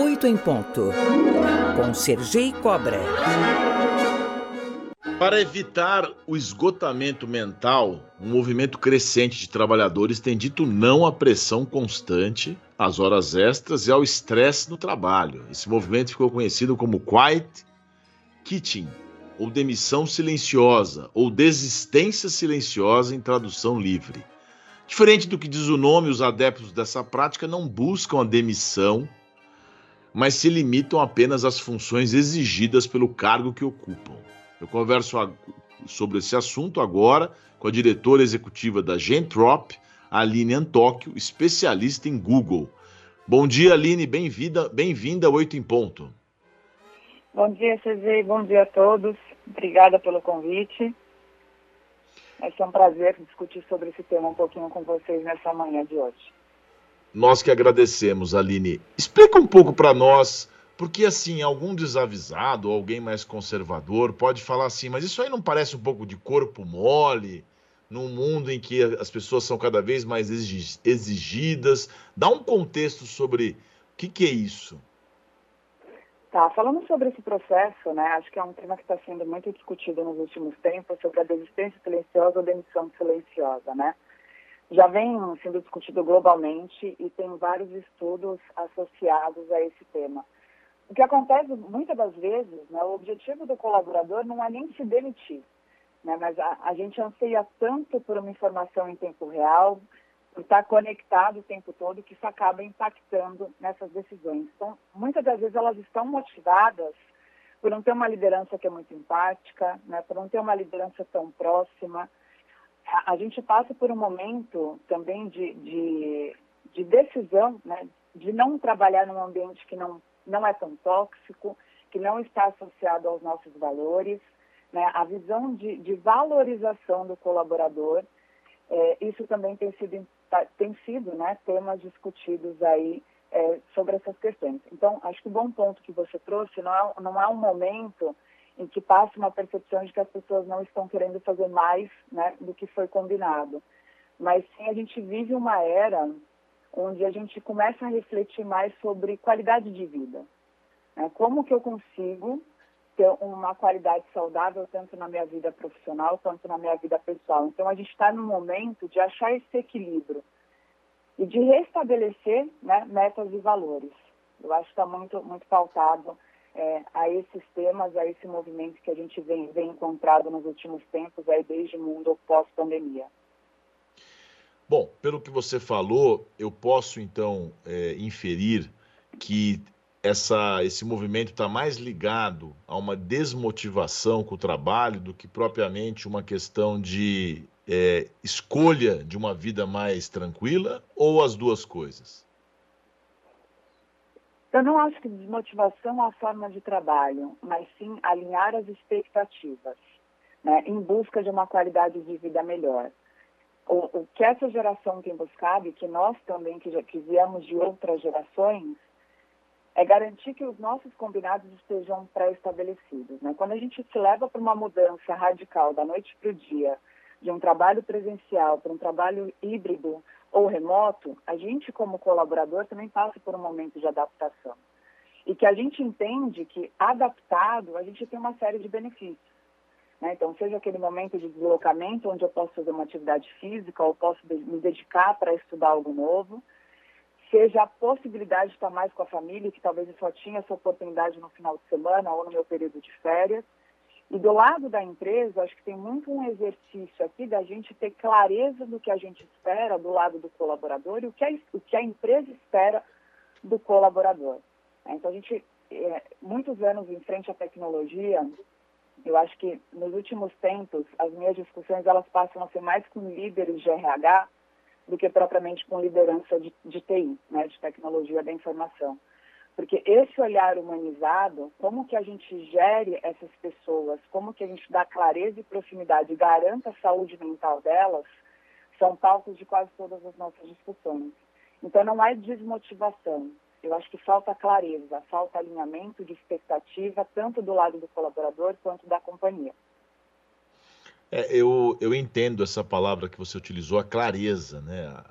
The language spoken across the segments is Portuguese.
8 em ponto, com Sergei Cobra. Para evitar o esgotamento mental, um movimento crescente de trabalhadores tem dito não à pressão constante, às horas extras e ao estresse no trabalho. Esse movimento ficou conhecido como quiet quitting, ou demissão silenciosa, ou desistência silenciosa em tradução livre. Diferente do que diz o nome, os adeptos dessa prática não buscam a demissão, mas se limitam apenas às funções exigidas pelo cargo que ocupam. Eu converso sobre esse assunto agora com a diretora executiva da Gentrop, Aline Antônio, especialista em Google. Bom dia, Aline, bem-vinda a 8 em Ponto. Bom dia, Sergei, bom dia a todos. Obrigada pelo convite. Vai ser um prazer discutir sobre esse tema um pouquinho com vocês nessa manhã de hoje. Nós que agradecemos, Aline. Explica um pouco para nós... Porque, assim, algum desavisado, alguém mais conservador pode falar assim, mas isso aí não parece um pouco de corpo mole, num mundo em que as pessoas são cada vez mais exigidas? Dá um contexto sobre o que é isso. Tá, falando sobre esse processo, né, acho que é um tema que está sendo muito discutido nos últimos tempos, sobre a desistência silenciosa ou demissão silenciosa, né? Já vem sendo discutido globalmente e tem vários estudos associados a esse tema. O que acontece muitas das vezes, né, o objetivo do colaborador não é nem se demitir, né, mas a gente anseia tanto por uma informação em tempo real, por estar conectado o tempo todo, que isso acaba impactando nessas decisões. Então, muitas das vezes elas estão motivadas por não ter uma liderança que é muito empática, né, por não ter uma liderança tão próxima. A gente passa por um momento também de decisão, né, de não trabalhar num ambiente que não é tão tóxico, que não está associado aos nossos valores, né? A visão de valorização do colaborador, isso também tem sido, né, temas discutidos aí sobre essas questões. Então, acho que o bom ponto que você trouxe, não há um momento em que passe uma percepção de que as pessoas não estão querendo fazer mais, né, do que foi combinado. Mas sim, a gente vive uma era... onde a gente começa a refletir mais sobre qualidade de vida. Como que eu consigo ter uma qualidade saudável tanto na minha vida profissional quanto na minha vida pessoal? Então, a gente está no momento de achar esse equilíbrio e de restabelecer, né, metas e valores. Eu acho que está muito, muito pautado a esses temas, a esse movimento que a gente vem encontrado nos últimos tempos, aí, desde o mundo pós-pandemia. Bom, pelo que você falou, eu posso, então, inferir que esse movimento está mais ligado a uma desmotivação com o trabalho do que propriamente uma questão de escolha de uma vida mais tranquila, ou as duas coisas? Eu não acho que desmotivação é a forma de trabalho, mas sim alinhar as expectativas, né, em busca de uma qualidade de vida melhor. O que essa geração tem buscado, e que nós também, que viemos de outras gerações, é garantir que os nossos combinados estejam pré-estabelecidos, né? Quando a gente se leva para uma mudança radical, da noite para o dia, de um trabalho presencial para um trabalho híbrido ou remoto, a gente, como colaborador, também passa por um momento de adaptação. E que a gente entende que, adaptado, a gente tem uma série de benefícios. Então, seja aquele momento de deslocamento, onde eu posso fazer uma atividade física ou posso me dedicar para estudar algo novo, seja a possibilidade de estar mais com a família, que talvez eu só tinha essa oportunidade no final de semana ou no meu período de férias. E do lado da empresa, acho que tem muito um exercício aqui da gente ter clareza do que a gente espera do lado do colaborador e o que a empresa espera do colaborador. Então, a gente, muitos anos em frente à tecnologia... Eu acho que, nos últimos tempos, as minhas discussões elas passam a ser mais com líderes de RH do que propriamente com liderança de TI, né, de tecnologia da informação. Porque esse olhar humanizado, como que a gente gere essas pessoas, como que a gente dá clareza e proximidade e garanta a saúde mental delas, são pautas de quase todas as nossas discussões. Então, não é desmotivação. Eu acho que falta clareza, falta alinhamento de expectativa, tanto do lado do colaborador quanto da companhia. Eu entendo essa palavra que você utilizou, a clareza, né?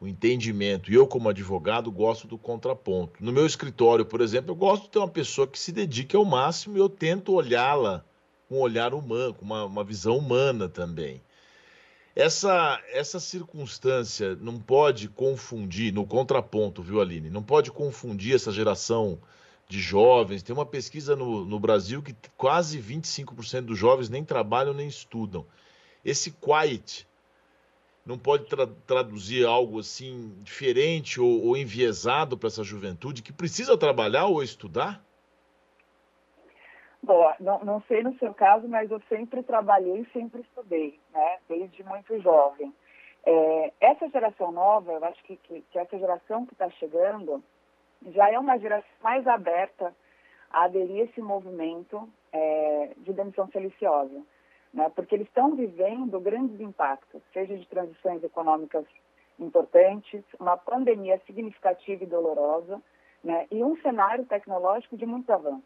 o entendimento. E eu, como advogado, gosto do contraponto. No meu escritório, por exemplo, eu gosto de ter uma pessoa que se dedique ao máximo e eu tento olhá-la com um olhar humano, com uma visão humana também. Essa circunstância não pode confundir, no contraponto, viu, Aline? Não pode confundir essa geração de jovens. Tem uma pesquisa no Brasil que quase 25% dos jovens nem trabalham nem estudam. Esse quiet não pode traduzir algo assim diferente ou enviesado para essa juventude que precisa trabalhar ou estudar? Bom, não sei no seu caso, mas eu sempre trabalhei e sempre estudei, né? Desde muito jovem. Essa geração nova, eu acho que essa geração que está chegando já é uma geração mais aberta a aderir a esse movimento de demissão silenciosa, né? Porque eles estão vivendo grandes impactos, seja de transições econômicas importantes, uma pandemia significativa e dolorosa, né? E um cenário tecnológico de muitos avanços.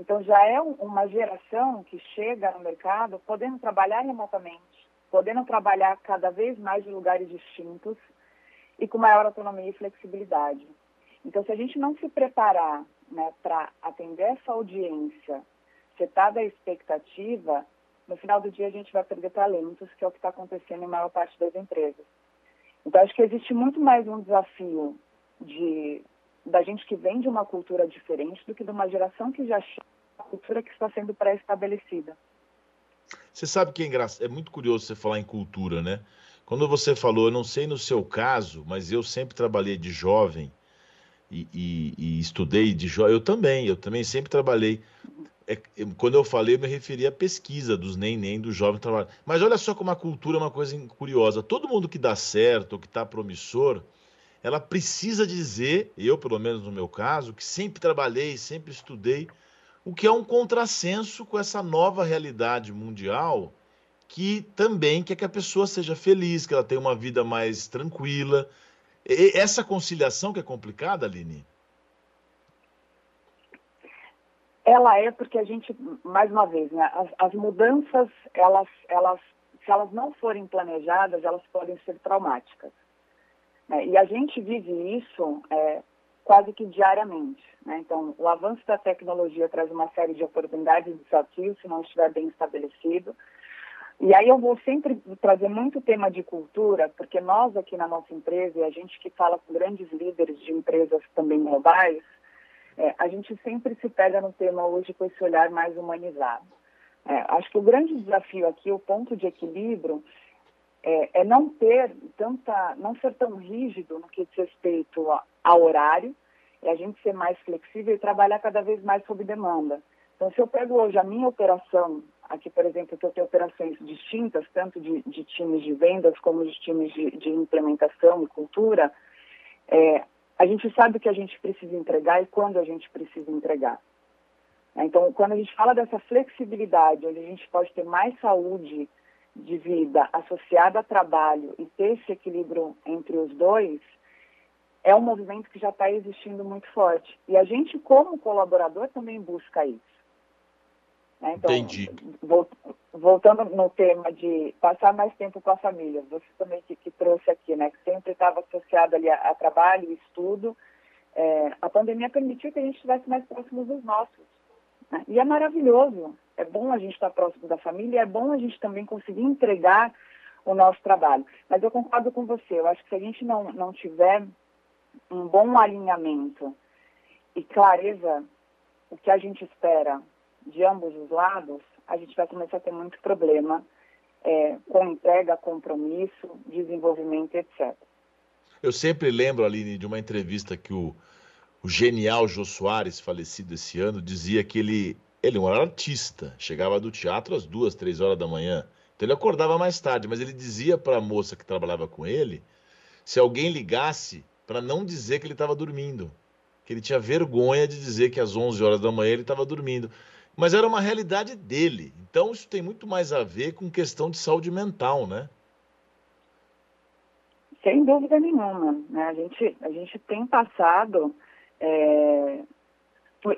Então, já é uma geração que chega no mercado podendo trabalhar remotamente, podendo trabalhar cada vez mais de lugares distintos e com maior autonomia e flexibilidade. Então, se a gente não se preparar, né, para atender essa audiência, setada a expectativa, no final do dia a gente vai perder talentos, que é o que está acontecendo em maior parte das empresas. Então, acho que existe muito mais um desafio da gente que vem de uma cultura diferente do que de uma geração que já chega a cultura que está sendo pré-estabelecida. Você sabe que é muito curioso você falar em cultura, né? Quando você falou, eu não sei no seu caso, mas eu sempre trabalhei de jovem e estudei de jovem. Eu também sempre trabalhei. Quando eu falei, eu me referi à pesquisa dos nem-nem do jovem trabalho. Mas olha só como a cultura é uma coisa curiosa. Todo mundo que dá certo, que está promissor, ela precisa dizer, eu pelo menos no meu caso, que sempre trabalhei, sempre estudei, o que é um contrassenso com essa nova realidade mundial que também quer que a pessoa seja feliz, que ela tenha uma vida mais tranquila. E essa conciliação que é complicada, Aline? Ela é porque a gente, mais uma vez, né, as mudanças, se elas não forem planejadas, elas podem ser traumáticas. E a gente vive isso quase que diariamente, né? Então, o avanço da tecnologia traz uma série de oportunidades e desafios, se não estiver bem estabelecido. E aí eu vou sempre trazer muito tema de cultura, porque nós aqui na nossa empresa, e a gente que fala com grandes líderes de empresas também globais, a gente sempre se pega no tema hoje com esse olhar mais humanizado. Acho que o grande desafio aqui, o ponto de equilíbrio, é não ser tão rígido no que diz respeito ao horário, e a gente ser mais flexível e trabalhar cada vez mais sob demanda. Então, se eu pego hoje a minha operação, aqui, por exemplo, que eu tenho operações distintas, tanto de times de vendas como de times de implementação e cultura, a gente sabe o que a gente precisa entregar e quando a gente precisa entregar. Então, quando a gente fala dessa flexibilidade, onde a gente pode ter mais saúde de vida associada a trabalho e ter esse equilíbrio entre os dois, é um movimento que já está existindo muito forte. E a gente, como colaborador, também busca isso. Então, entendi. Voltando no tema de passar mais tempo com a família, você também que trouxe aqui, né, que sempre estava associado ali a trabalho e estudo, a pandemia permitiu que a gente estivesse mais próximo dos nossos. Né? E é maravilhoso. É bom a gente estar próximo da família, é bom a gente também conseguir entregar o nosso trabalho. Mas eu concordo com você, eu acho que se a gente não tiver um bom alinhamento e clareza o que a gente espera de ambos os lados, a gente vai começar a ter muito problema com entrega, compromisso, desenvolvimento, etc. Eu sempre lembro, Aline, de uma entrevista que o genial Jô Soares, falecido esse ano, dizia que ele era artista, chegava do teatro às 2, 3 horas da manhã. Então ele acordava mais tarde, mas ele dizia para a moça que trabalhava com ele, se alguém ligasse, para não dizer que ele estava dormindo. Que ele tinha vergonha de dizer que às 11 horas da manhã ele estava dormindo. Mas era uma realidade dele. Então isso tem muito mais a ver com questão de saúde mental, né? Sem dúvida nenhuma, né? A gente tem passado...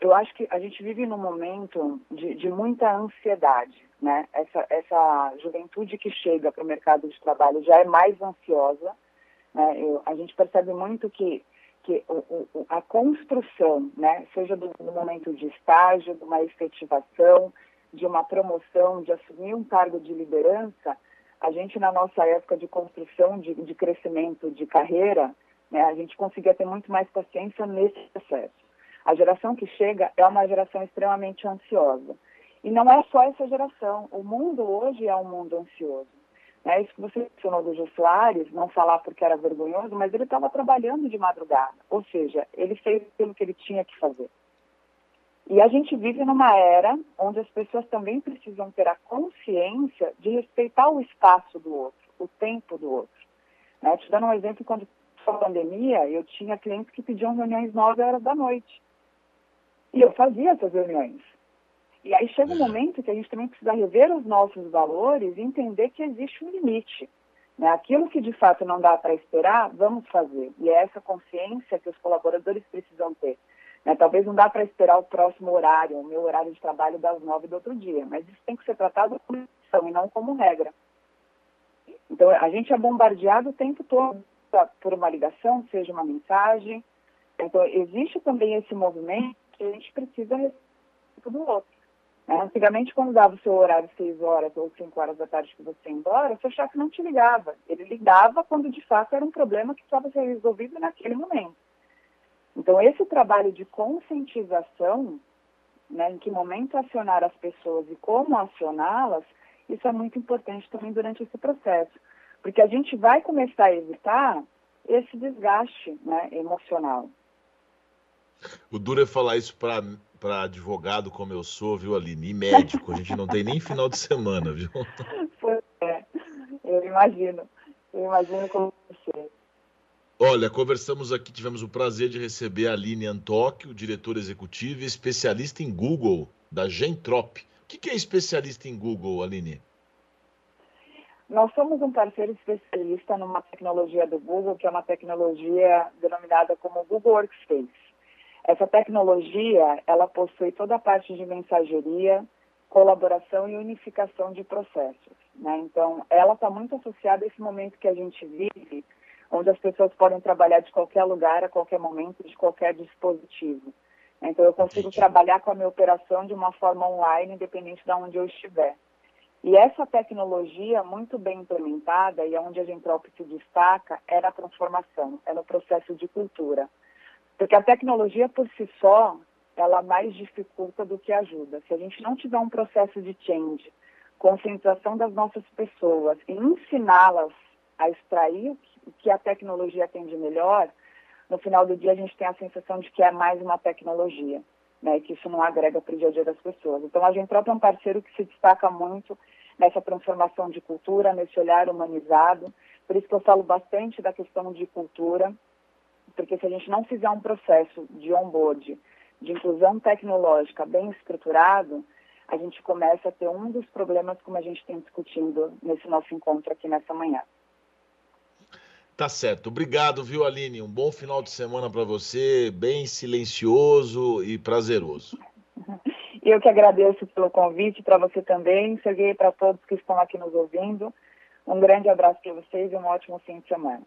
Eu acho que a gente vive num momento de muita ansiedade, né? Essa juventude que chega para o mercado de trabalho já é mais ansiosa, Né? A gente percebe muito que a construção, né, seja do momento de estágio, de uma efetivação, de uma promoção, de assumir um cargo de liderança, a gente, na nossa época de construção, de crescimento de carreira, né, a gente conseguia ter muito mais paciência nesse processo. A geração que chega é uma geração extremamente ansiosa. E não é só essa geração. O mundo hoje é um mundo ansioso. É isso que você mencionou do Jô Soares, não falar porque era vergonhoso, mas ele estava trabalhando de madrugada. Ou seja, ele fez aquilo que ele tinha que fazer. E a gente vive numa era onde as pessoas também precisam ter a consciência de respeitar o espaço do outro, o tempo do outro. Né? Te dando um exemplo, quando foi a pandemia, eu tinha clientes que pediam reuniões 9 horas da noite. E eu fazia essas reuniões. E aí chega um momento que a gente também precisa rever os nossos valores e entender que existe um limite. Né? Aquilo que de fato não dá para esperar, vamos fazer. E é essa consciência que os colaboradores precisam ter. Né? Talvez não dá para esperar o próximo horário, o meu horário de trabalho das 9 do outro dia. Mas isso tem que ser tratado como opção e não como regra. Então, a gente é bombardeado o tempo todo por uma ligação, seja uma mensagem. Então, existe também esse movimento que a gente precisa respeitar do outro. Antigamente, quando dava o seu horário 6 horas ou 5 horas da tarde que você ia embora, o seu chefe não te ligava. Ele ligava quando, de fato, era um problema que precisava ser resolvido naquele momento. Então, esse trabalho de conscientização, né, em que momento acionar as pessoas e como acioná-las, isso é muito importante também durante esse processo. Porque a gente vai começar a evitar esse desgaste, né, emocional. O duro é falar isso para advogado como eu sou, viu, Aline? E médico, a gente não tem nem final de semana, viu? Pois é, eu imagino como você. Olha, conversamos aqui, tivemos o prazer de receber a Aline Antônio, diretora executiva e especialista em Google, da Gentrop. O que é especialista em Google, Aline? Nós somos um parceiro especialista numa tecnologia do Google, que é uma tecnologia denominada como Google Workspace. Essa tecnologia, ela possui toda a parte de mensageria, colaboração e unificação de processos. Né? Então, ela está muito associada a esse momento que a gente vive, onde as pessoas podem trabalhar de qualquer lugar, a qualquer momento, de qualquer dispositivo. Então, eu consigo trabalhar com a minha operação de uma forma online, independente de onde eu estiver. E essa tecnologia, muito bem implementada, e onde a Gentrop se destaca, é na transformação, é no processo de cultura. Porque a tecnologia por si só, ela mais dificulta do que ajuda. Se a gente não tiver um processo de change, conscientização das nossas pessoas e ensiná-las a extrair o que a tecnologia tem de melhor, no final do dia a gente tem a sensação de que é mais uma tecnologia, né? E que isso não agrega para o dia a dia das pessoas. Então a gente é um parceiro que se destaca muito nessa transformação de cultura, nesse olhar humanizado. Por isso que eu falo bastante da questão de cultura, porque se a gente não fizer um processo de onboard, de inclusão tecnológica bem estruturado, a gente começa a ter um dos problemas como a gente tem discutindo nesse nosso encontro aqui nessa manhã. Tá certo. Obrigado, viu, Aline? Um bom final de semana para você, bem silencioso e prazeroso. Eu que agradeço pelo convite, para você também, Sergei, para todos que estão aqui nos ouvindo. Um grande abraço para vocês e um ótimo fim de semana.